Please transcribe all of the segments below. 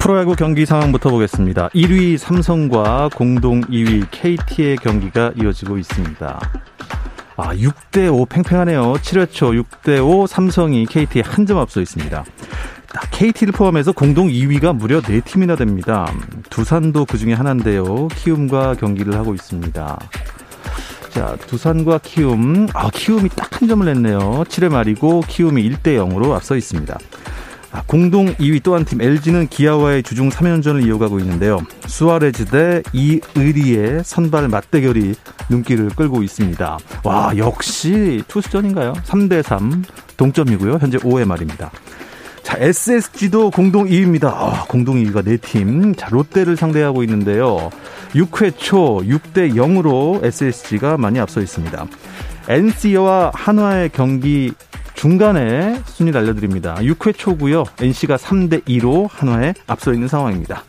프로야구 경기 상황부터 보겠습니다. 1위 삼성과 공동 2위 KT의 경기가 이어지고 있습니다. 6대5 팽팽하네요. 7회 초 6대5 삼성이 KT에 한 점 앞서 있습니다. KT를 포함해서 공동 2위가 무려 4팀이나 됩니다. 두산도 그중에 하나인데요. 키움과 경기를 하고 있습니다. 자, 두산과 키움. 키움이 딱 한 점을 냈네요. 7회 말이고 키움이 1대0으로 앞서 있습니다. 공동 2위 또 한 팀 LG는 기아와의 주중 3연전을 이어가고 있는데요. 수아레즈 대 이의리의 선발 맞대결이 눈길을 끌고 있습니다. 역시 투수전인가요? 3대3 동점이고요. 현재 5회 말입니다. 자, SSG도 공동 2위입니다. 공동 2위가 4팀. 자, 롯데를 상대하고 있는데요. 6회 초 6대0으로 SSG가 많이 앞서 있습니다. NC와 한화의 경기 중간에 순위를 알려드립니다. 6회 초고요. NC가 3대2로 한화에 앞서 있는 상황입니다.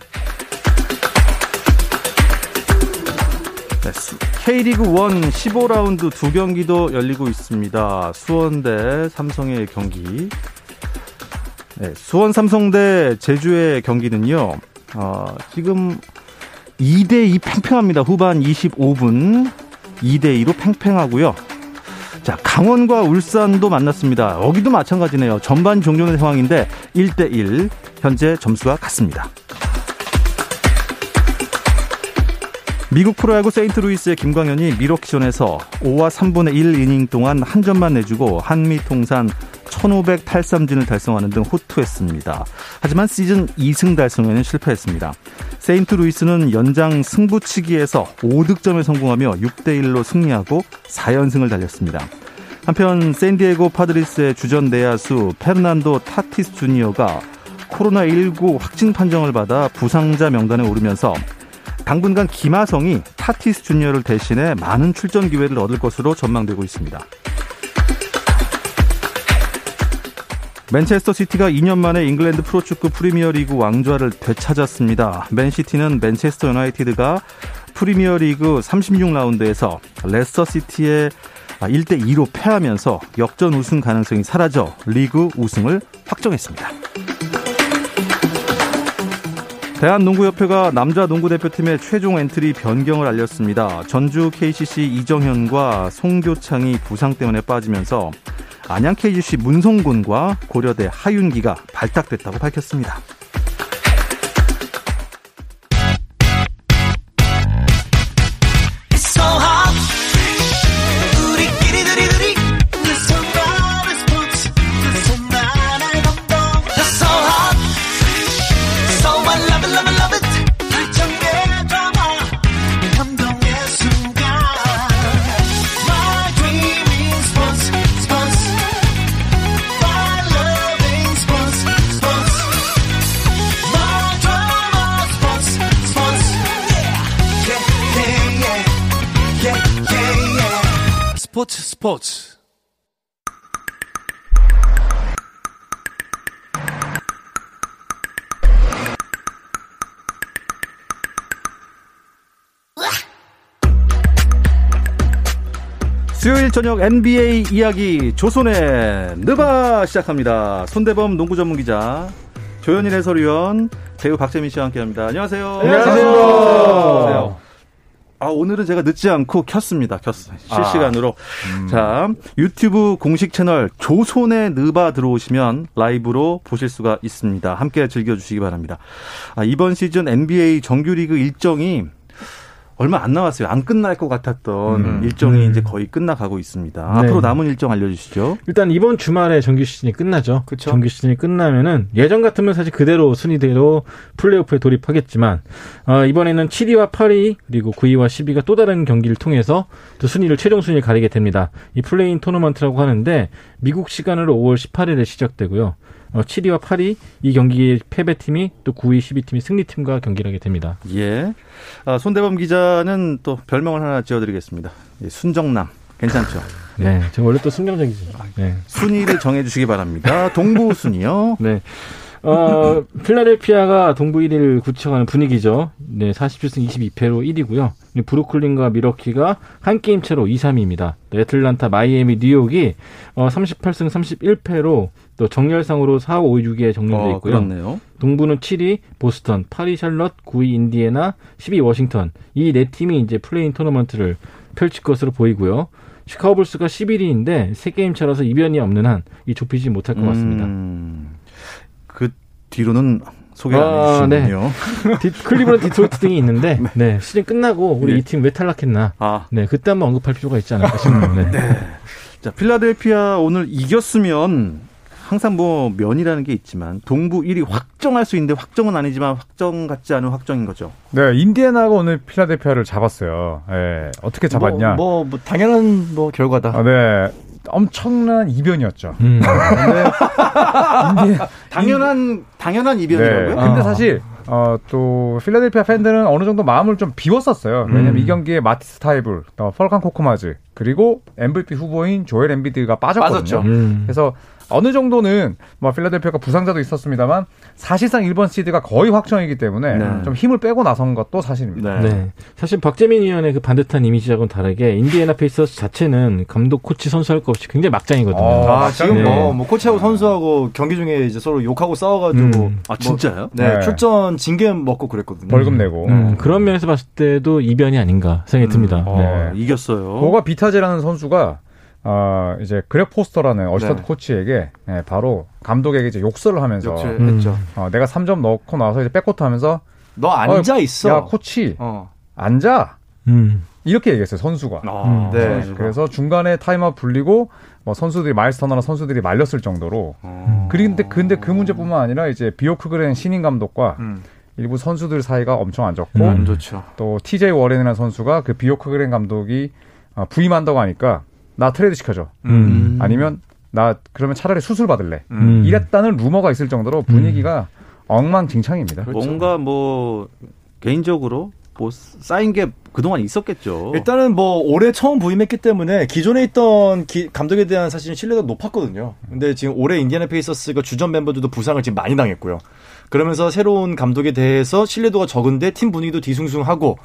K리그 1 15라운드 2경기도 열리고 있습니다. 수원 대 삼성의 경기. 네, 수원 삼성 대 제주의 경기는요. 지금 2대2 팽팽합니다. 후반 25분 2대2로 팽팽하고요. 자, 강원과 울산도 만났습니다. 여기도 마찬가지네요. 전반 종료의 상황인데 1대1 현재 점수가 같습니다. 미국 프로야구 세인트 루이스의 김광현이 밀워키전에서 5와 3분의 1 이닝 동안 한 점만 내주고 한미 통산 1508삼진을 달성하는 등 호투했습니다. 하지만 시즌 2승 달성에는 실패했습니다. 세인트 루이스는 연장 승부치기에서 5득점에 성공하며 6대1로 승리하고 4연승을 달렸습니다. 한편 샌디에고 파드리스의 주전 내야수 페르난도 타티스 주니어가 코로나19 확진 판정을 받아 부상자 명단에 오르면서 당분간 김하성이 타티스 주니어를 대신해 많은 출전 기회를 얻을 것으로 전망되고 있습니다. 맨체스터시티가 2년 만에 잉글랜드 프로축구 프리미어리그 왕좌를 되찾았습니다. 맨시티는 맨체스터 유나이티드가 프리미어리그 36라운드에서 레스터시티에 1대2로 패하면서 역전 우승 가능성이 사라져 리그 우승을 확정했습니다. 대한농구협회가 남자 농구대표팀의 최종 엔트리 변경을 알렸습니다. 전주 KCC 이정현과 송교창이 부상 때문에 빠지면서 안양 KGC 문성곤과 고려대 하윤기가 발탁됐다고 밝혔습니다. 스포츠. 수요일 저녁 NBA 이야기 조선의 느바 시작합니다. 손대범 농구 전문기자, 조현일 해설위원, 배우 박재민 씨와 함께합니다. 안녕하세요. 안녕하세요. 오늘은 제가 늦지 않고 켰어요. 실시간으로. 자, 유튜브 공식 채널 조선의 느바 들어오시면 라이브로 보실 수가 있습니다. 함께 즐겨주시기 바랍니다. 이번 시즌 NBA 정규리그 일정이 얼마 안 남았어요. 안 끝날 것 같았던 일정이 이제 거의 끝나가고 있습니다. 네. 앞으로 남은 일정 알려주시죠. 일단 이번 주말에 정규 시즌이 끝나죠. 그쵸? 정규 시즌이 끝나면은 예전 같으면 사실 그대로 순위대로 플레이오프에 돌입하겠지만 이번에는 7위와 8위 그리고 9위와 10위가 또 다른 경기를 통해서 또 순위를 최종 순위를 가리게 됩니다. 이 플레이인 토너먼트라고 하는데 미국 시간으로 5월 18일에 시작되고요. 7위와 8위 이 경기의 패배팀이 또 9위, 12팀이 승리팀과 경기를 하게 됩니다. 예. 아, 손대범 기자는 또 별명을 하나 지어드리겠습니다. 예, 순정남. 괜찮죠? 네. 저 원래 또 순정적이죠. 네. 순위를 정해주시기 바랍니다. 동부 순위요. 네. 필라델피아가 동부 1위를 굳혀가는 분위기죠. 네, 47승 22패로 1위고요. 브루클린과 미러키가 한 게임 차로 2, 3위입니다. 애틀란타, 마이애미, 뉴욕이 38승 31패로 또 정렬상으로 4, 5, 6위에 정렬되어 있고요. 그렇네요. 동부는 7위 보스턴, 8위 샬럿, 9위 인디애나, 10위 워싱턴. 이 네 팀이 이제 플레이인 토너먼트를 펼칠 것으로 보이고요. 시카고 불스가 11위인데 3게임 차라서 이변이 없는 한 이 좁히지 못할 것 같습니다. 그 뒤로는 소개 안 해주시군요. 네. 클리브랜드, 디트로이트 등이 있는데 네. 시즌 끝나고 우리 네. 이 팀 왜 탈락했나. 아. 네, 그때 한번 언급할 필요가 있지 않을까 싶네요. 네. 네. 자, 필라델피아 오늘 이겼으면 항상 뭐 면이라는 게 있지만 동부 1위 확정할 수 있는데 확정은 아니지만 확정 같지 않은 확정인 거죠. 네, 인디애나가 오늘 필라델피아를 잡았어요. 예, 어떻게 잡았냐? 뭐 당연한 결과다. 아, 네. 엄청난 이변이었죠. 근데 당연한 이변이라고요? 네. 근데 사실 또 필라델피아 팬들은 어느 정도 마음을 좀 비웠었어요. 왜냐면 이 경기에 마티스 타이블, 펄칸 코코마즈 그리고 MVP 후보인 조엘 엠비드가 빠졌거든요. 그래서 어느 정도는 뭐 필라델피아가 부상자도 있었습니다만 사실상 1번 시드가 거의 확정이기 때문에 네. 좀 힘을 빼고 나선 것도 사실입니다. 네. 네. 사실 박재민 위원의 그 반듯한 이미지하고는 다르게 인디애나 페이서스 자체는 감독, 코치, 선수 할 거 없이 굉장히 막장이거든요. 지금 네. 뭐 코치하고 선수하고 경기 중에 이제 서로 욕하고 싸워가지고 아 진짜요? 네. 출전 징계 먹고 그랬거든요. 벌금 내고. 그런 면에서 봤을 때도 이변이 아닌가 생각이 듭니다. 네. 이겼어요. 고가 비타제라는 선수가 이제 그렉 포스터라는 어시스턴트 네. 코치에게 네, 바로 감독에게 이제 욕설을 하면서 했죠. 내가 3점 넣고 나서 이제 백코트 하면서 너 앉아 있어. 야 코치 앉아. 이렇게 얘기했어요 선수가. 네. 선수가. 그래서 중간에 타임아웃 불리고 뭐 선수들이 마일스터너나 선수들이 말렸을 정도로. 근데 그 문제뿐만 아니라 이제 비오크그랜 신인 감독과. 일부 선수들 사이가 엄청 안 좋고 좋죠. 또 TJ 워렌이라는 선수가 그 비오크그랜 감독이 부임한다고 하니까 나 트레이드 시켜줘. 아니면 나 그러면 차라리 수술 받을래. 이랬다는 루머가 있을 정도로 분위기가 엉망진창입니다. 그렇죠. 뭔가 뭐 개인적으로 뭐 쌓인 게 그동안 있었겠죠. 일단은 뭐 올해 처음 부임했기 때문에 기존에 있던 감독에 대한 사실은 신뢰가 높았거든요. 근데 지금 올해 인디애나 페이서스가 주전 멤버들도 부상을 지금 많이 당했고요. 그러면서 새로운 감독에 대해서 신뢰도가 적은데 팀 분위기도 뒤숭숭하고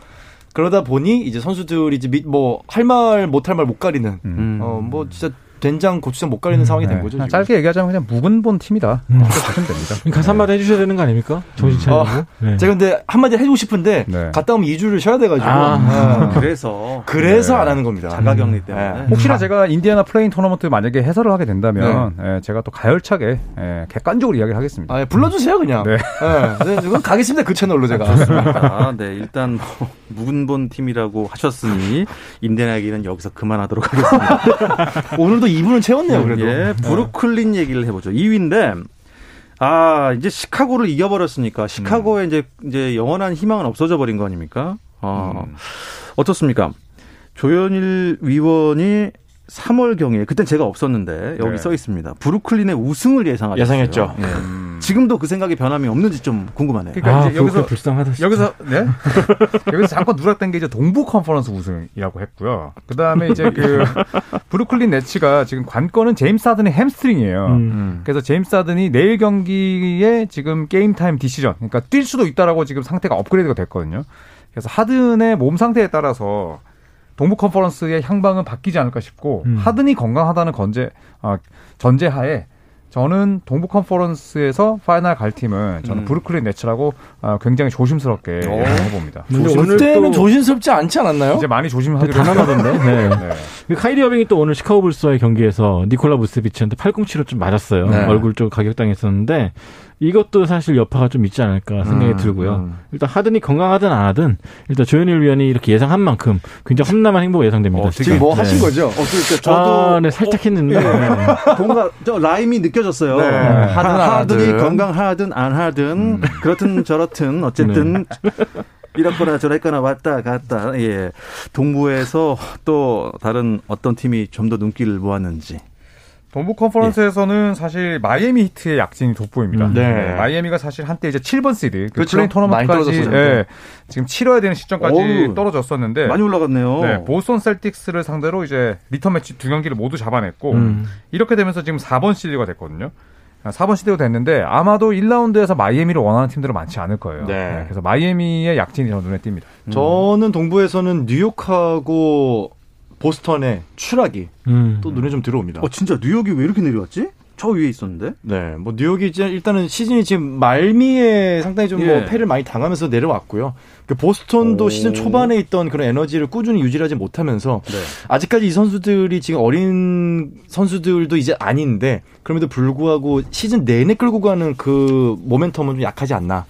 그러다 보니 이제 선수들이 이제 뭐 할 말 못 할 말 못 가리는 뭐 진짜 된장 고추장 못 가리는 상황이 된 거죠. 짧게 얘기하자면 그냥 묵은본 팀이다. 그렇게 됩니다. 가서 한마디 해주셔야 되는 거 아닙니까? 정신 차리고. 네. 제가 근데 한마디 해주고 싶은데 네. 갔다 오면 2주를 쉬어야 돼가지고. 그래서 네. 안 하는 겁니다. 자가격리 때문에. 네. 혹시나 제가 인디애나 플레인 토너먼트 만약에 해설을 하게 된다면 네. 제가 또 가열차게 객관적으로 이야기를 하겠습니다. 아, 예. 불러주세요 그냥. 네. 네. 네. 가겠습니다 그 채널로 제가. 아, 네. 일단 뭐, 묵은본 팀이라고 하셨으니 인디애나 얘기는 여기서 그만하도록 하겠습니다. 오늘도 2분은 채웠네요, 그래도. 예, 브루클린 얘기를 해보죠. 2위인데, 이제 시카고를 이겨버렸으니까, 시카고에 이제 영원한 희망은 없어져 버린 거 아닙니까? 어떻습니까? 조현일 위원이 3월경에, 그땐 제가 없었는데, 여기 네. 써 있습니다. 브루클린의 우승을 예상하셨어요. 예상했죠. 예. 지금도 그 생각이 변함이 없는지 좀 궁금하네요. 그러니까 이제 여기서 불쌍하다. 진짜. 여기서 네? 여기서 잠깐 누락된 게 이제 동부 컨퍼런스 우승이라고 했고요. 그다음에 이제 그 브루클린 네츠가 지금 관건은 제임스 하든의 햄스트링이에요. 그래서 제임스 하든이 내일 경기에 지금 게임 타임 디시전. 그러니까 뛸 수도 있다라고 지금 상태가 업그레이드가 됐거든요. 그래서 하든의 몸 상태에 따라서 동부 컨퍼런스의 향방은 바뀌지 않을까 싶고 하든이 건강하다는 전제하에 저는 동부 컨퍼런스에서 파이널 갈 팀은 저는 브루클린 네츠라고 굉장히 조심스럽게 해봅니다. 그때는 조심스럽지 않지 않았나요? 이제 많이 조심하기로 단언하던데. 네. 네. 카이리 어빙이 또 오늘 시카고 불스와의 경기에서 니콜라 부스비치한테 팔꿈치로 좀 맞았어요. 네. 얼굴 쪽 가격당했었는데 이것도 사실 여파가 좀 있지 않을까 생각이 들고요. 일단 하든이 건강하든 안 하든 일단 조현일 위원이 이렇게 예상한 만큼 굉장히 험난한 행보가 예상됩니다. 지금 뭐 하신 거죠? 그러니까 저도 살짝 했는데 뭔가 저 라임이 느껴졌어요. 네. 하든이 건강하든 안 하든 그렇든 저렇든 어쨌든 이렇거나 저렇거나 왔다 갔다. 예. 동부에서 또 다른 어떤 팀이 좀 더 눈길을 모았는지. 동부 컨퍼런스에서는 예. 사실 마이애미 히트의 약진이 돋보입니다. 네. 마이애미가 사실 한때 이제 7번 시드, 플레인 토너먼트까지 예, 지금 치러야 되는 시점까지 떨어졌었는데 많이 올라갔네요. 네, 보스턴 셀틱스를 상대로 이제 리턴 매치 두 경기를 모두 잡아냈고 이렇게 되면서 지금 4번 시드가 됐거든요. 4번 시드가 됐는데 아마도 1라운드에서 마이애미를 원하는 팀들은 많지 않을 거예요. 네. 네, 그래서 마이애미의 약진이 저는 눈에 띕니다. 저는 동부에서는 뉴욕하고 보스턴의 추락이 또 눈에 좀 들어옵니다. 진짜 뉴욕이 왜 이렇게 내려왔지? 저 위에 있었는데? 네, 뭐 뉴욕이 이제 일단은 시즌이 지금 말미에 상당히 좀 뭐 패를 많이 당하면서 내려왔고요. 보스턴도 시즌 초반에 있던 그런 에너지를 꾸준히 유지하지 못하면서 아직까지 이 선수들이 지금 어린 선수들도 이제 아닌데 그럼에도 불구하고 시즌 내내 끌고 가는 그 모멘텀은 좀 약하지 않나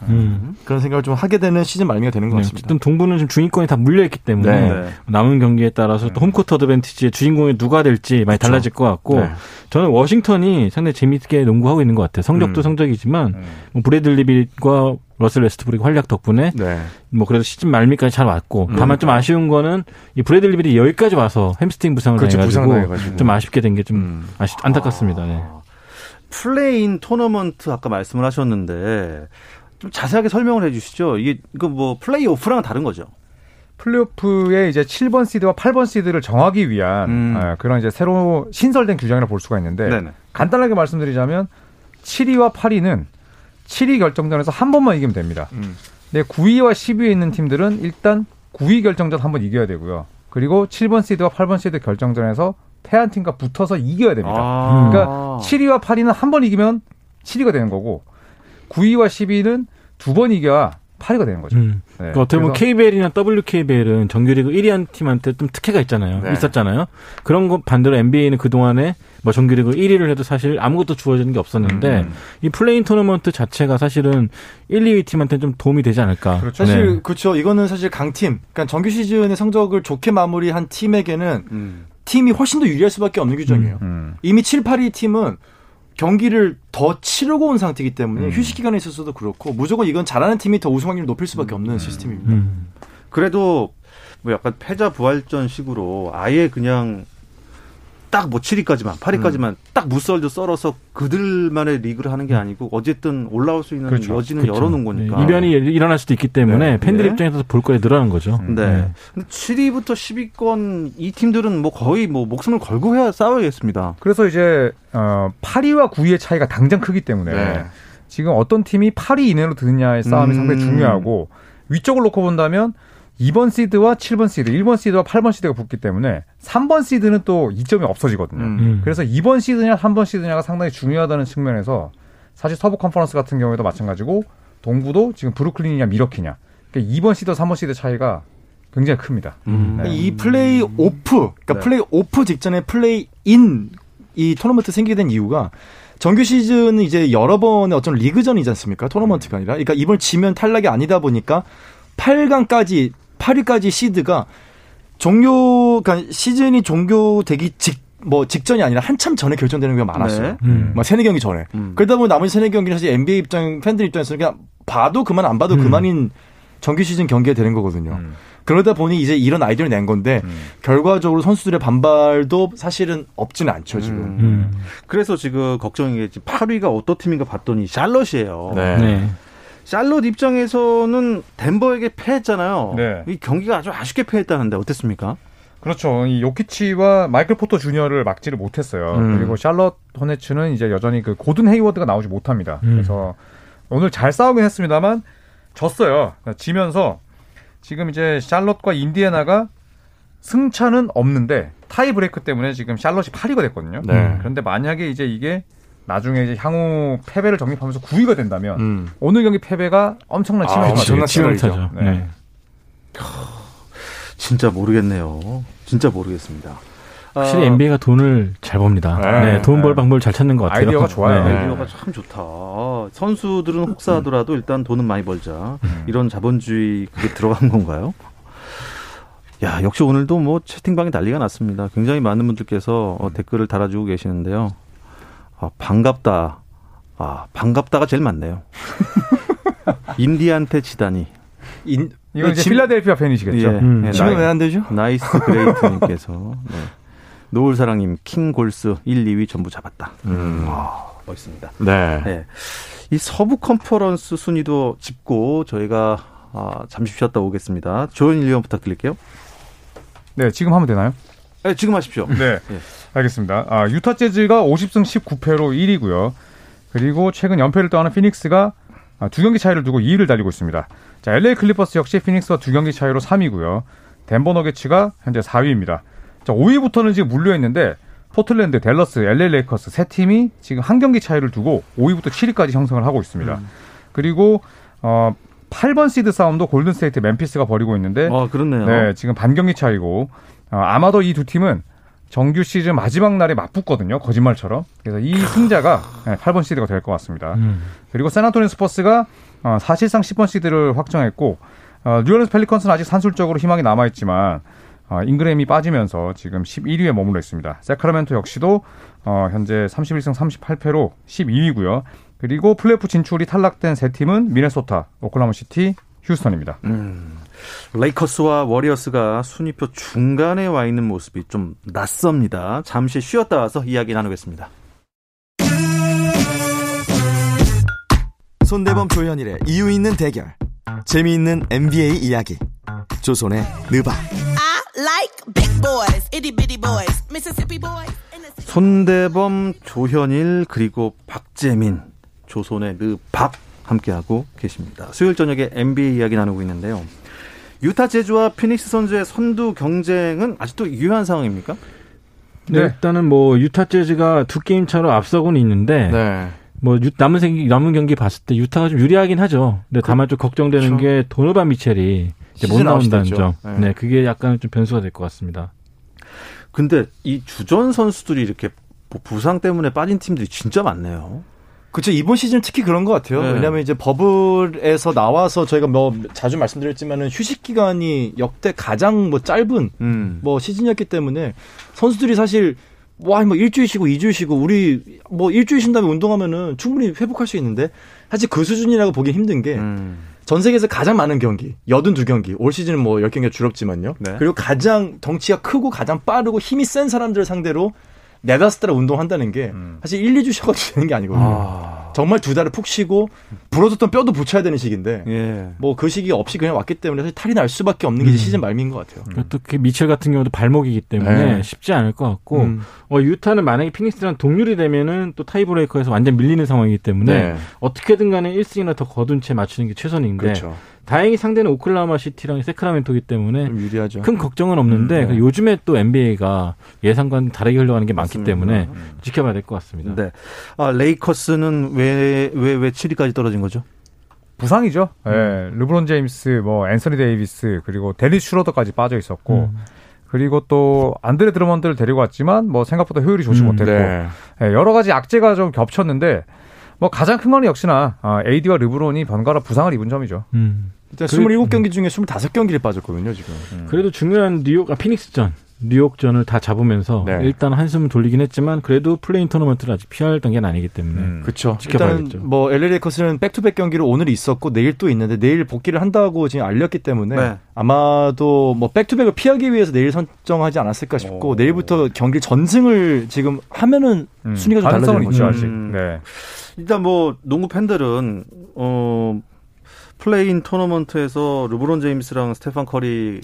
그런 생각을 좀 하게 되는 시즌 말미가 되는 것 같습니다. 어쨌든 동부는 지금 주인공이 다 물려있기 때문에 남은 경기에 따라서 또 홈코트 어드밴티지의 주인공이 누가 될지 많이 달라질 것 같고 저는 워싱턴이 상당히 재미있게 농구하고 있는 것 같아요. 성적도 성적이지만 뭐 브래들리 빌과 러셀 웨스트브룩 활약 덕분에 뭐 그래도 시즌 말미까지 잘 왔고 다만 좀 아쉬운 거는 이 브래들리 빌이 여기까지 와서 햄스트링 부상을 당해가지고 좀 아쉽게 된 게 좀 안타깝습니다. 네. 플레인 토너먼트 아까 말씀을 하셨는데 좀 자세하게 설명을 해주시죠. 이거 뭐 플레이오프랑 다른 거죠? 플레이오프에 이제 7번 시드와 8번 시드를 정하기 위한 그런 이제 새로 신설된 규정이라 볼 수가 있는데 간단하게 말씀드리자면 7위와 8위는 7위 결정전에서 한 번만 이기면 됩니다. 근데 9위와 10위에 있는 팀들은 일단 9위 결정전 한 번 이겨야 되고요. 그리고 7번 시드와 8번 시드 결정전에서 패한 팀과 붙어서 이겨야 됩니다. 그러니까 7위와 8위는 한 번 이기면 7위가 되는 거고 9위와 10위는 두 번 이겨야 8위가 되는 거죠. 네. 그러니까 어떻게 보면 KBL이나 WKBL은 정규리그 1위 한 팀한테 좀 특혜가 있잖아요. 있었잖아요. 그런 거 반대로 NBA는 그동안에 뭐 정규리그 1위를 해도 사실 아무것도 주어지는 게 없었는데 이 플레인 토너먼트 자체가 사실은 1, 2위 팀한테 좀 도움이 되지 않을까. 그렇죠. 사실 그렇죠. 이거는 사실 강팀. 그러니까 정규 시즌의 성적을 좋게 마무리한 팀에게는 팀이 훨씬 더 유리할 수밖에 없는 규정이에요. 이미 7, 8위 팀은 경기를 더 치르고 온 상태이기 때문에 휴식 기간에 있어서도 그렇고 무조건 이건 잘하는 팀이 더 우승 확률을 높일 수밖에 없는 시스템입니다. 그래도 뭐 약간 패자 부활전 식으로 아예 그냥 딱 뭐 7위까지만 8위까지만 딱 무썰도 썰어서 그들만의 리그를 하는 게 아니고 어쨌든 올라올 수 있는 여지는 열어놓은 거니까. 네, 이변이 일어날 수도 있기 때문에 팬들 입장에서 볼 거에 늘어나는 거죠. 네. 근데 7위부터 10위권 이 팀들은 뭐 거의 뭐 목숨을 걸고 해야 싸워야겠습니다. 그래서 이제 8위와 9위의 차이가 당장 크기 때문에 지금 어떤 팀이 8위 이내로 드느냐의 싸움이 상당히 중요하고 위쪽을 놓고 본다면 2번 시드와 7번 시드, 1번 시드와 8번 시드가 붙기 때문에 3번 시드는 또 이점이 없어지거든요. 그래서 2번 시드냐 3번 시드냐가 상당히 중요하다는 측면에서 사실 서부 컨퍼런스 같은 경우에도 마찬가지고 동부도 지금 브루클린이냐 미러키냐 그러니까 2번 시드와 3번 시드 차이가 굉장히 큽니다. 네. 이 플레이 오프, 그러니까 플레이 오프 직전에 플레이 인 이 토너먼트 생기게 된 이유가 정규 시즌은 이제 여러 번의 어떤 리그전이지 않습니까? 토너먼트가 아니라. 그러니까 이번 지면 탈락이 아니다 보니까 8강까지 8위까지 시드가 그러니까 시즌이 종료되기 직전이 아니라 한참 전에 결정되는 경우가 많았어요. 막 3, 4경기 전에. 그러다 보면 나머지 3, 4경기는 사실 NBA 팬들 입장에서는 그냥 봐도 그만 안 봐도 그만인 정규 시즌 경기가 되는 거거든요. 그러다 보니 이제 이런 아이디어를 낸 건데 결과적으로 선수들의 반발도 사실은 없지는 않죠, 지금. 그래서 지금 걱정이 8위가 어떤 팀인가 봤더니 샬럿이에요. 네. 샬럿 입장에서는 덴버에게 패했잖아요. 이 경기가 아주 아쉽게 패했다는데 어땠습니까? 그렇죠. 이 요키치와 마이클 포터 주니어를 막지를 못했어요. 그리고 샬럿 호네츠는 이제 여전히 그 고든 헤이워드가 나오지 못합니다. 그래서 오늘 잘 싸우긴 했습니다만 졌어요. 지면서 지금 이제 샬럿과 인디애나가 승차는 없는데 타이 브레이크 때문에 지금 샬럿이 8위가 됐거든요. 그런데 만약에 이제 이게 나중에 이제 향후 패배를 정립하면서 9위가 된다면 오늘 경기 패배가 엄청난 치명타죠. 진짜 모르겠네요. 진짜 모르겠습니다. 확실히 NBA가 돈을 잘 법니다. 네, 돈 벌 방법을 잘 찾는 것 같아요. 아이디어가 좋아요. 네. 아이디어가 참 좋다. 선수들은 혹사하더라도 일단 돈은 많이 벌자. 이런 자본주의 그게 들어간 건가요? 야, 역시 오늘도 뭐 채팅방에 난리가 났습니다. 굉장히 많은 분들께서 댓글을 달아주고 계시는데요. 아, 반갑다. 아, 반갑다가 제일 많네요. 인디한테 지다니. 이건 이제 필라델피아 팬이시겠죠? 예. 지금 왜 안 되죠? 나이스 그레이트님께서. 네. 노을사랑님, 킹골스 1, 2위 전부 잡았다. 와, 멋있습니다. 네. 네. 이 서부 컨퍼런스 순위도 짚고 저희가 잠시 쉬었다 오겠습니다. 조현일 의원 부탁드릴게요. 네, 지금 하면 되나요? 네, 지금 하십시오. 네, 예. 알겠습니다. 유타 재즈가 50승 19패로 1위고요. 그리고 최근 연패를 떠나는 피닉스가 두 경기 차이를 두고 2위를 달리고 있습니다. 자, LA 클리퍼스 역시 피닉스와 두 경기 차이로 3위고요. 덴버 너게츠가 현재 4위입니다. 자, 5위부터는 지금 물려있는데 포틀랜드, 댈러스, LA 레이커스 세 팀이 지금 한 경기 차이를 두고 5위부터 7위까지 형성을 하고 있습니다. 그리고 8번 시드 싸움도 골든스테이트, 멤피스가 벌이고 있는데 그렇네요. 네, 지금 반 경기 차이고 아마도 이 두 팀은 정규 시즌 마지막 날에 맞붙거든요. 거짓말처럼. 그래서 이 승자가 8번 시드가 될 것 같습니다. 그리고 샌안토니오 스퍼스가 사실상 10번 시드를 확정했고 뉴올리언스 펠리컨스는 아직 산술적으로 희망이 남아있지만 잉그램이 빠지면서 지금 11위에 머물러 있습니다. 새크라멘토 역시도 현재 31승 38패로 12위고요. 그리고 플레이오프 진출이 탈락된 세 팀은 미네소타, 오클라호마시티, 휴스턴입니다. 레이커스와 워리어스가 순위표 중간에 와 있는 모습이 좀 낯섭니다. 잠시 쉬었다 와서 이야기 나누겠습니다. 손대범 조현일의 이유 있는 대결, 재미있는 NBA 이야기, 조선의 느바. I like big boys, itty bitty boys, Mississippi boys. 손대범, 조현일, 그리고 박재민, 조선의 느박 함께하고 계십니다. 수요일 저녁에 NBA 이야기 나누고 있는데요. 유타 제주와 피닉스 선즈의 선두 경쟁은 아직도 유효한 상황입니까? 네. 일단은 뭐 유타 제주가 두 게임 차로 앞서고는 있는데 네. 뭐 남은 경기 봤을 때 유타가 좀 유리하긴 하죠. 근데 다만 좀 걱정되는 게 도노반 미첼이 이제 못 나온다는 점. 네, 그게 약간 좀 변수가 될 것 같습니다. 근데 이 주전 선수들이 이렇게 부상 때문에 빠진 팀들이 진짜 많네요. 그렇죠. 이번 시즌 특히 그런 것 같아요. 네. 왜냐하면 이제 버블에서 나와서 저희가 뭐 자주 말씀드렸지만은 휴식 기간이 역대 가장 뭐 짧은 뭐 시즌이었기 때문에 선수들이 사실 와, 뭐 일주일 쉬고 2주일 쉬고 우리 뭐 일주일 쉰 다음에 운동하면은 충분히 회복할 수 있는데 사실 그 수준이라고 보기 힘든 게 전 세계에서 가장 많은 경기, 82경기, 올 시즌은 뭐 10경기가 줄었지만요. 네. 그리고 가장 덩치가 크고 가장 빠르고 힘이 센 사람들을 상대로 4-5달을 운동한다는 게 사실 1, 2주 쉬어가도 되는 게 아니거든요. 정말 두 달을 푹 쉬고 부러졌던 뼈도 붙여야 되는 시기인데 예. 뭐 그 시기 없이 그냥 왔기 때문에 사실 탈이 날 수밖에 없는 게 시즌 말미인 것 같아요. 또 그 미첼 같은 경우도 발목이기 때문에 네. 쉽지 않을 것 같고 유타는 만약에 피닉스랑 동률이 되면은 또 타이브레이커에서 완전 밀리는 상황이기 때문에 네. 어떻게든 간에 1승이나 더 거둔 채 맞추는 게 최선인데 그렇죠. 다행히 상대는 오클라호마 시티랑 세크라멘토기 때문에 유리하죠. 큰 걱정은 없는데 요즘에 또 NBA가 예상과는 다르게 흘러가는 게 많기 때문에 지켜봐야 될 것 같습니다. 네. 레이커스는 왜 7위까지 떨어진 거죠? 부상이죠. 네. 르브론 제임스, 뭐 앤서니 데이비스 그리고 데리 슈러더까지 빠져 있었고 그리고 또 안드레 드러먼드를 데리고 왔지만 뭐 생각보다 효율이 좋지 못했고 네. 네. 여러 가지 악재가 좀 겹쳤는데. 뭐 가장 큰 건 역시나 AD와 르브론이 번갈아 부상을 입은 점이죠. 일단 27경기 중에 25경기를 빠졌거든요, 지금. 그래도 중요한 피닉스전을 다 잡으면서 네. 일단 한숨 돌리긴 했지만 그래도 플레인 토너먼트를 아직 피할 단계는 아니기 때문에 그렇죠. 지켜봐야겠죠. 일단 뭐 LA 레이커스는 백투백 경기를 오늘 있었고 내일 또 있는데 내일 복귀를 한다고 지금 알렸기 때문에 네. 아마도 뭐 백투백을 피하기 위해서 내일 선정하지 않았을까 싶고 내일부터 경기 전승을 지금 하면은 순위가 좀 달라지는 거죠. 아직. 네. 일단 뭐 농구 팬들은 플레이인 토너먼트에서 르브론 제임스랑 스테판 커리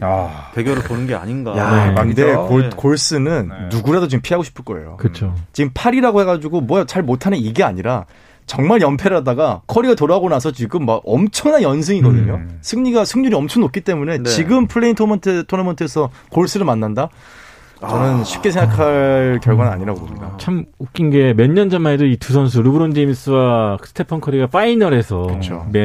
대결을 보는 게 아닌가. 야, 근데 네. 골스는 네. 누구라도 지금 피하고 싶을 거예요. 그렇죠. 지금 8이라고 해가지고 뭐야 잘 못하는 이게 아니라 정말 연패를 하다가 커리가 돌아오고 나서 지금 막 엄청난 연승이거든요. 승률이 엄청 높기 때문에 네. 지금 플레이인 토너먼트에서 골스를 만난다? 저는 쉽게 생각할 결과는 아니라고 봅니다. 참 웃긴 게 몇 년 전만 해도 이 두 선수 르브론 제임스와 스테판 커리가 파이널에서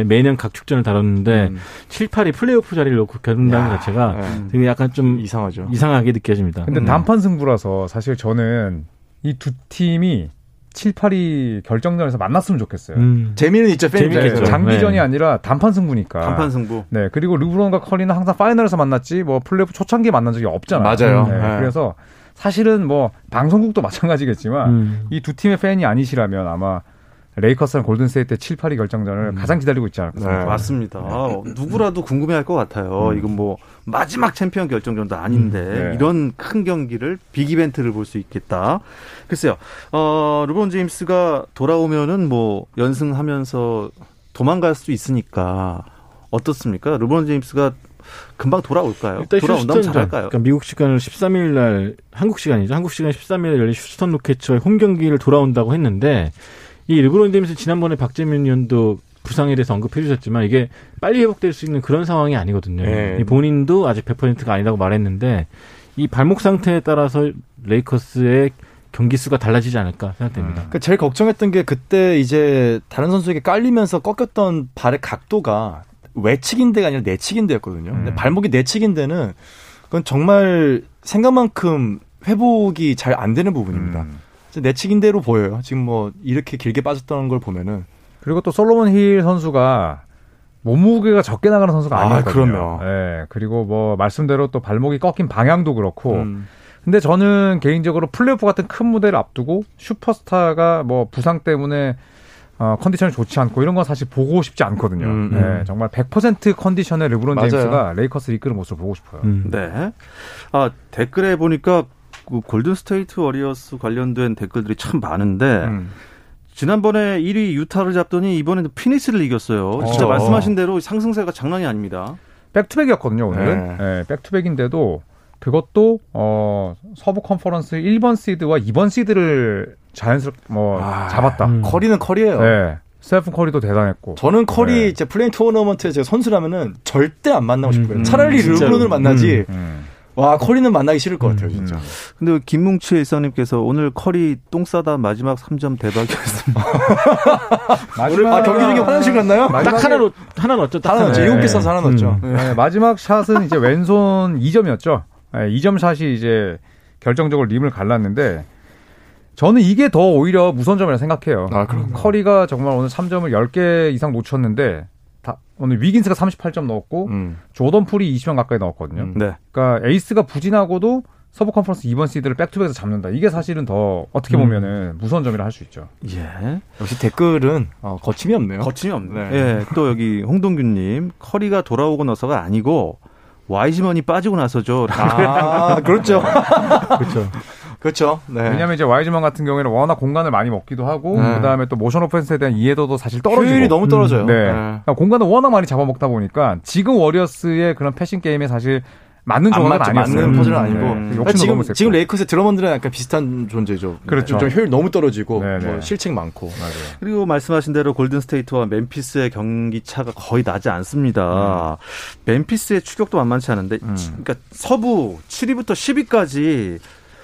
매년 각축전을 다뤘는데 7, 8위 플레이오프 자리를 놓고 겨눈다는 자체가 되게 약간 좀 이상하죠. 이상하게 느껴집니다. 근데 단판 승부라서 사실 저는 이 두 팀이 7, 8위 결정전에서 만났으면 좋겠어요. 재미는 있죠. 재밌겠죠. 장기전이 아니라 단판 승부니까. 단판 승부. 네. 그리고 르브론과 커리는 항상 파이널에서 만났지 뭐 플레이오프 초창기에 만난 적이 없잖아요. 맞아요. 네. 그래서 사실은 뭐 방송국도 마찬가지겠지만 이 두 팀의 팬이 아니시라면 아마 레이커스랑 골든스테이트 7, 8위 결정전을 가장 기다리고 있지 않을까 생각합니다. 네, 맞습니다. 누구라도 궁금해할 것 같아요. 이건 뭐 마지막 챔피언 결정전도 아닌데 이런 큰 경기를 빅이벤트를 볼 수 있겠다. 글쎄요. 르브론 제임스가 돌아오면은 뭐 연승하면서 도망갈 수도 있으니까 어떻습니까? 르브론 제임스가 금방 돌아올까요? 일단 돌아온다면 잘할까요? 그러니까 미국 시간을 13일 날 한국 시간이죠. 한국 시간 13일 열린 휴스턴 로켓츠의 홈 경기를 돌아온다고 했는데 이 르브론 제임스 지난번에 박재민 위원도 부상에 대해서 언급해 주셨지만 이게 빨리 회복될 수 있는 그런 상황이 아니거든요. 네. 본인도 아직 100%가 아니라고 말했는데 이 발목 상태에 따라서 레이커스의 경기 수가 달라지지 않을까 생각됩니다. 그러니까 제일 걱정했던 게 그때 이제 다른 선수에게 깔리면서 꺾였던 발의 각도가 외측인대가 아니라 내측인대였거든요. 근데 발목이 내측인대는 그건 정말 생각만큼 회복이 잘 안 되는 부분입니다. 내측인대로 보여요. 지금 뭐 이렇게 길게 빠졌던 걸 보면은. 그리고 또 솔로몬 힐 선수가 몸무게가 적게 나가는 선수가 아니거든요. 예. 그리고 뭐 말씀대로 또 발목이 꺾인 방향도 그렇고. 근데 저는 개인적으로 플레이오프 같은 큰 무대를 앞두고 슈퍼스타가 뭐 부상 때문에 컨디션이 좋지 않고 이런 건 사실 보고 싶지 않거든요. 네, 정말 100% 컨디션의 르브론 맞아요. 제임스가 레이커스를 이끄는 모습을 보고 싶어요. 네. 댓글에 보니까 골든 스테이트 워리어스 관련된 댓글들이 참 많은데 지난번에 1위 유타를 잡더니 이번에는 피닉스를 이겼어요. 진짜 말씀하신 대로 상승세가 장난이 아닙니다. 백투백이었거든요 오늘은. 네, 백투백인데도 그것도 서부 컨퍼런스 1번 시드와 2번 시드를 자연스럽게 잡았다. 커리는 커리예요. 네. 스테픈 커리도 대단했고. 저는 커리 이제 플레인 토너먼트에 제가 선수라면은 절대 안 만나고 싶어요. 차라리 르브론을 만나지. 와, 커리는 만나기 싫을 것 같아요, 진짜. 근데 김뭉치의 일상님께서 오늘 커리 똥 싸다 마지막 3점 대박이었습니다. 마지막 경기 중에 화장실 갔나요? 딱 하나 넣었죠. 딱 하나 넣었죠. 일곱 개 싸서 하나 넣었죠. 네, 마지막 샷은 이제 왼손 2점이었죠. 네, 2점 샷이 이제 결정적으로 림을 갈랐는데 저는 이게 더 오히려 무선점이라 생각해요. 커리가 정말 오늘 3점을 10개 이상 놓쳤는데 오늘 위긴스가 38점 넣었고 조던 풀이 20점 가까이 넣었거든요. 네. 그러니까 에이스가 부진하고도 서부 컨퍼런스 2번 시드를 백투백에서 잡는다. 이게 사실은 더 어떻게 보면은 무선점이라 할 수 있죠. 예. 역시 댓글은 거침이 없네요. 거침이 없네. 예. 또 여기 홍동균님 커리가 돌아오고 나서가 아니고 와이즈먼이 빠지고 나서죠. 그렇죠. 그렇죠. 그렇죠. 네. 왜냐하면 이제 와이즈먼 같은 경우에는 워낙 공간을 많이 먹기도 하고 그다음에 또 모션 오펜스에 대한 이해도도 사실 떨어지고 효율이 너무 떨어져요. 네. 그러니까 공간을 워낙 많이 잡아먹다 보니까 지금 워리어스의 그런 패싱 게임에 사실 맞는 조건은 아니었어요. 맞는 포즈는 아니고 그러니까 지금 레이커스의 드러먼드랑 약간 비슷한 존재죠. 그렇죠. 좀 효율 너무 떨어지고 뭐 실책 많고. 맞아요. 그리고 말씀하신 대로 골든 스테이트와 멤피스의 경기 차가 거의 나지 않습니다. 멤피스의 추격도 만만치 않은데, 그러니까 서부 7위부터 10위까지.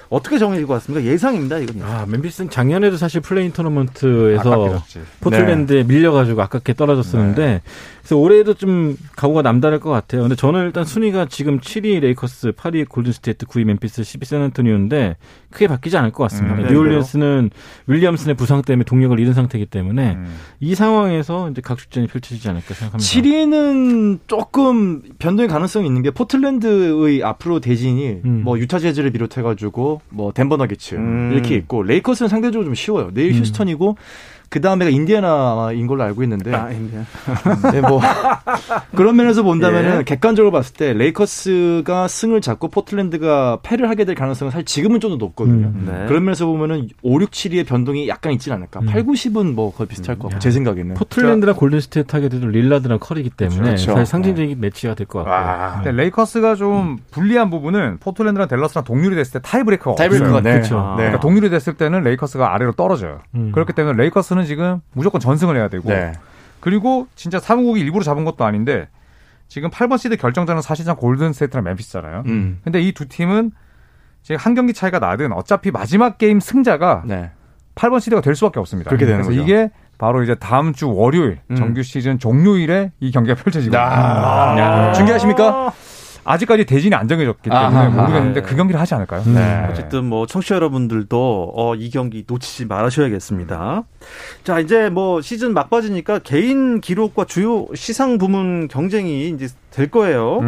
어떻게 정해질 것 같습니까? 예상입니다, 이건. 멤피스는 작년에도 사실 플레인 토너먼트에서 포틀랜드에 밀려가지고 아깝게 떨어졌었는데, 그래서 올해도 좀 각오가 남다를 것 같아요. 근데 저는 일단 순위가 지금 7위 레이커스, 8위 골든스테이트, 9위 멤피스, 10위 샌안토니오인데, 크게 바뀌지 않을 것 같습니다. 뉴올리언스는 윌리엄슨의 부상 때문에 동력을 잃은 상태이기 때문에, 이 상황에서 이제 각축전이 펼쳐지지 않을까 생각합니다. 7위는 조금 변동의 가능성이 있는 게, 포틀랜드의 앞으로 대진이, 뭐, 유타 재즈를 비롯해가지고, 뭐 덴버 너깃츠 이렇게 있고 레이커스는 상대적으로 좀 쉬워요. 내일 휴스턴이고 그 다음에가 인디애나인 걸로 알고 있는데. 인디애나. 네, 뭐 그런 면에서 본다면은 객관적으로 봤을 때 레이커스가 승을 잡고 포틀랜드가 패를 하게 될 가능성은 사실 지금은 좀 더 높거든요. 그런 면에서 보면은 5, 6, 7위의 변동이 약간 있진 않을까. 8, 90은 뭐 거의 비슷할 것 같고 제 생각에는. 포틀랜드랑 골든스테이트 하게 되도 릴라드랑 커리기 때문에 사실 상징적인 매치가 될 것 같아요. 레이커스가 좀 불리한 부분은 포틀랜드랑 댈러스랑 동률이 됐을 때 타이브레이크가 없어요. 그러니까 동률이 됐을 때는 레이커스가 아래로 떨어져요. 그렇기 때문에 레이커스는 지금 무조건 전승을 해야 되고 그리고 진짜 사무국이 일부러 잡은 것도 아닌데 지금 8번 시드 결정전은 사실상 골든스테이트랑 멤피스잖아요. 근데 이 두 팀은 지금 한 경기 차이가 나든 어차피 마지막 게임 승자가 8번 시드가 될 수밖에 없습니다. 그렇게 되는 거죠. 이게 바로 이제 다음 주 월요일 정규 시즌 종료일에 이 경기가 펼쳐지고 중계하십니까? 아직까지 대진이 안 정해졌기 때문에 모르겠는데 그 경기를 하지 않을까요? 네. 어쨌든 뭐 청취자 여러분들도 이 경기 놓치지 말아셔야겠습니다. 자, 이제 뭐 시즌 막바지니까 개인 기록과 주요 시상 부문 경쟁이 이제 될 거예요.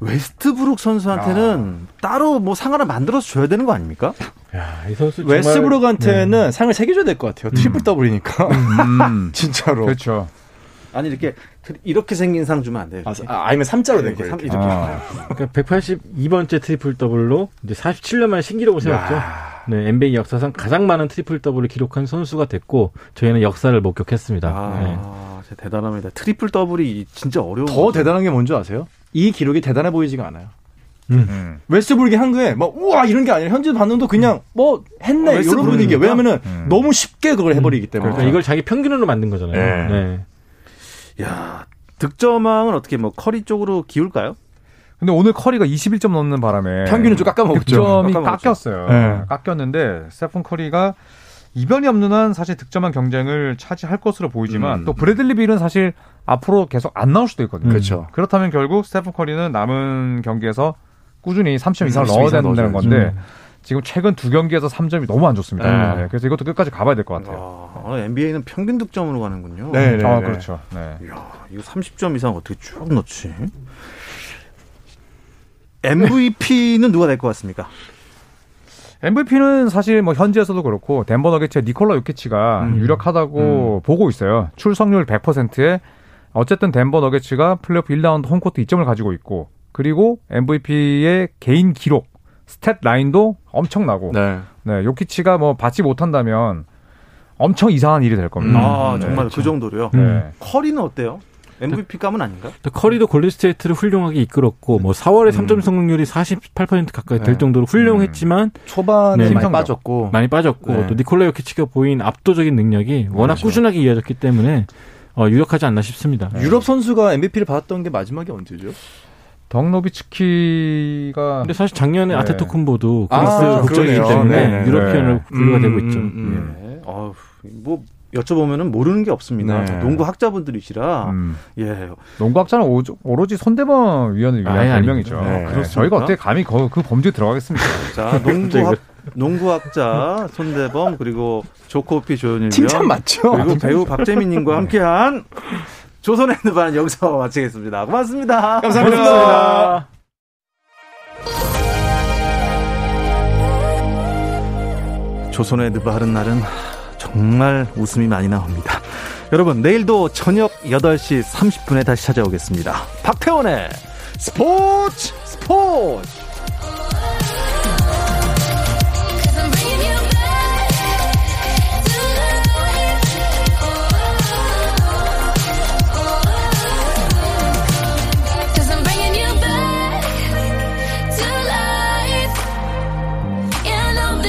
웨스트브룩 선수한테는 따로 뭐 상 하나 만들어서 줘야 되는 거 아닙니까? 야, 이 선수 정말 웨스트브룩한테는 상을 세 개 줘야 될 것 같아요. 트리플 더블이니까. 진짜로. 그렇죠. 아니 이렇게 생긴 상 주면 안 돼요. 아니면 3자로 된 거예요. 이렇게. 그러니까 182번째 트리플 더블로 이제 47년 만에 신기록을 세웠죠. 네, NBA 역사상 가장 많은 트리플 더블을 기록한 선수가 됐고 저희는 역사를 목격했습니다. 네. 대단합니다. 트리플 더블이 진짜 어려워. 더 대단한 게 뭔지 아세요? 이 기록이 대단해 보이지가 않아요. 웨스트브룩이 한 거에 막 우와 이런 게 아니라 현지 반응도 그냥 뭐 했네 이런 분위기. 왜냐하면은 너무 쉽게 그걸 해버리기 때문에. 그러니까 이걸 자기 평균으로 만든 거잖아요. 네. 야, 득점왕은 어떻게 뭐 커리 쪽으로 기울까요? 근데 오늘 커리가 21점 넣는 바람에 평균은 좀 깎아먹었죠. 득점이 깎였어요. 네. 깎였는데 스테픈 커리가 이변이 없는 한 사실 득점왕 경쟁을 차지할 것으로 보이지만 또 브래들리 빌은 사실 앞으로 계속 안 나올 수도 있거든요. 그렇죠. 그렇다면 결국 스테픈 커리는 남은 경기에서 꾸준히 3점 이상을 넣어야 된다는 건데 지금 최근 두 경기에서 3점이 너무 안 좋습니다. 네. 그래서 이것도 끝까지 가봐야 될 것 같아요. NBA는 평균 득점으로 가는군요. 네, 그렇죠. 네. 이야, 이거 30점 이상 어떻게 쭉 넣지? MVP는 누가 될 것 같습니까? MVP는 사실 뭐 현지에서도 그렇고 덴버 너겟츠의 니콜라 요키치가 유력하다고 보고 있어요. 출석률 100%에 어쨌든 덴버 너겟츠가 플레이오프 1라운드 홈코트 2점을 가지고 있고 그리고 MVP의 개인 기록 스탯 라인도 엄청나고, 네, 요키치가 뭐 받지 못한다면 엄청 이상한 일이 될 겁니다. 정말 그 정도로요? 커리는 어때요? MVP 감은 아닌가? 커리도 골든스테이트를 훌륭하게 이끌었고, 뭐 4월에 3점 성공률이 48% 가까이 될 정도로 훌륭했지만 초반에 많이 빠졌고, 또 니콜라 요키치가 보인 압도적인 능력이 워낙 꾸준하게 이어졌기 때문에 유력하지 않나 싶습니다. 유럽 선수가 MVP를 받았던 게 마지막이 언제죠? 덕노비츠키가 근데 사실 작년에 아테토쿤보도 그리스 국적이기 때문에 유러피언으로 분류가 되고 있죠. 뭐 여쭤보면은 모르는 게 없습니다. 농구 학자분들이시라. 예. 농구 학자는 오로지 손대범 위원을 위한 별명이죠. 저희가 어떻게 감히 그 범주에 들어가겠습니까? 자, 농구학자 손대범 그리고 조코피 조현일 칭찬 맞죠? 그리고 배우 박재민님과 함께한. 조선의 누바는 여기서 마치겠습니다. 고맙습니다. 감사합니다. 고맙습니다. 조선의 누바는 날은 정말 웃음이 많이 나옵니다. 여러분 내일도 저녁 8시 30분에 다시 찾아오겠습니다. 박태원의 스포츠.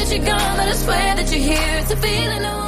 You're gone, but I swear that you're here. It's a feeling of